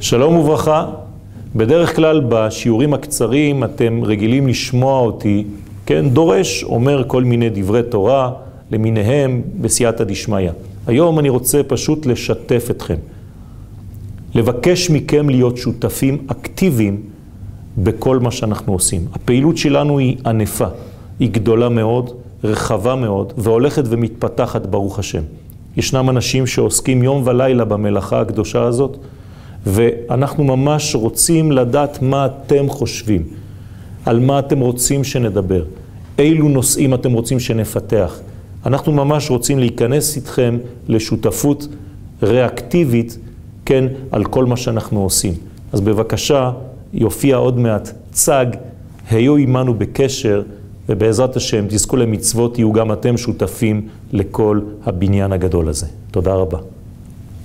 שלום וברכה, בדרך כלל בשיעורים הקצרים אתם רגילים לשמוע אותי, כן, דורש, אומר כל מיני דברי תורה למיניהם בסייעתא דשמיא. היום אני רוצה פשוט לשתף אתכם, לבקש מכם להיות שותפים אקטיביים בכל מה שאנחנו עושים. הפעילות שלנו היא ענפה, היא גדולה מאוד, רחבה מאוד והולכת ומתפתחת ברוך השם. ישנם אנשים שעוסקים יום ולילה במלאכה הקדושה הזאת, ואנחנו ממש רוצים לדעת מה אתם חושבים, על מה אתם רוצים שנדבר, אילו נושאים אתם רוצים שנפתח. אנחנו ממש רוצים להיכנס איתכם לשותפות ריאקטיבית, כן, על כל מה שאנחנו עושים. אז בבקשה, יופיע עוד מעט צג, היו עמנו בקשר, ובעזרת השם תזכו למצוות, יהיו גם אתם שותפים לכל הבניין הגדול הזה. תודה רבה.